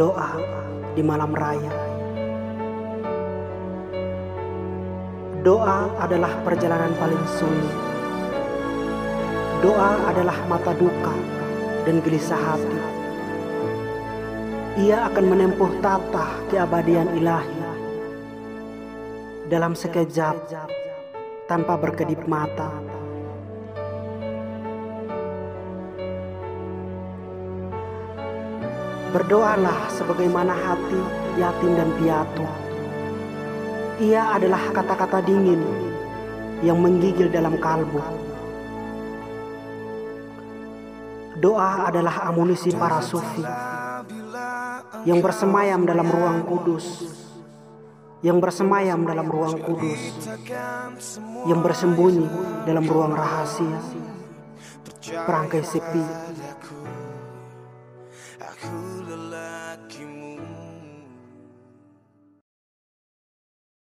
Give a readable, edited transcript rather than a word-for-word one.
doa di malam raya. Doa adalah perjalanan paling sulit. Doa adalah mata duka dan gelisah hati. Ia akan menempuh tatah keabadian ilahi dalam sekejap tanpa berkedip mata. Berdoalah sebagaimana hati yatim dan piatu. Ia adalah kata-kata dingin yang menggigil dalam kalbu. Doa adalah amunisi para sufi yang bersemayam dalam ruang kudus, yang bersemayam dalam ruang kudus, yang bersembunyi dalam ruang rahasia, perangkai sepi. Aku lelakimu.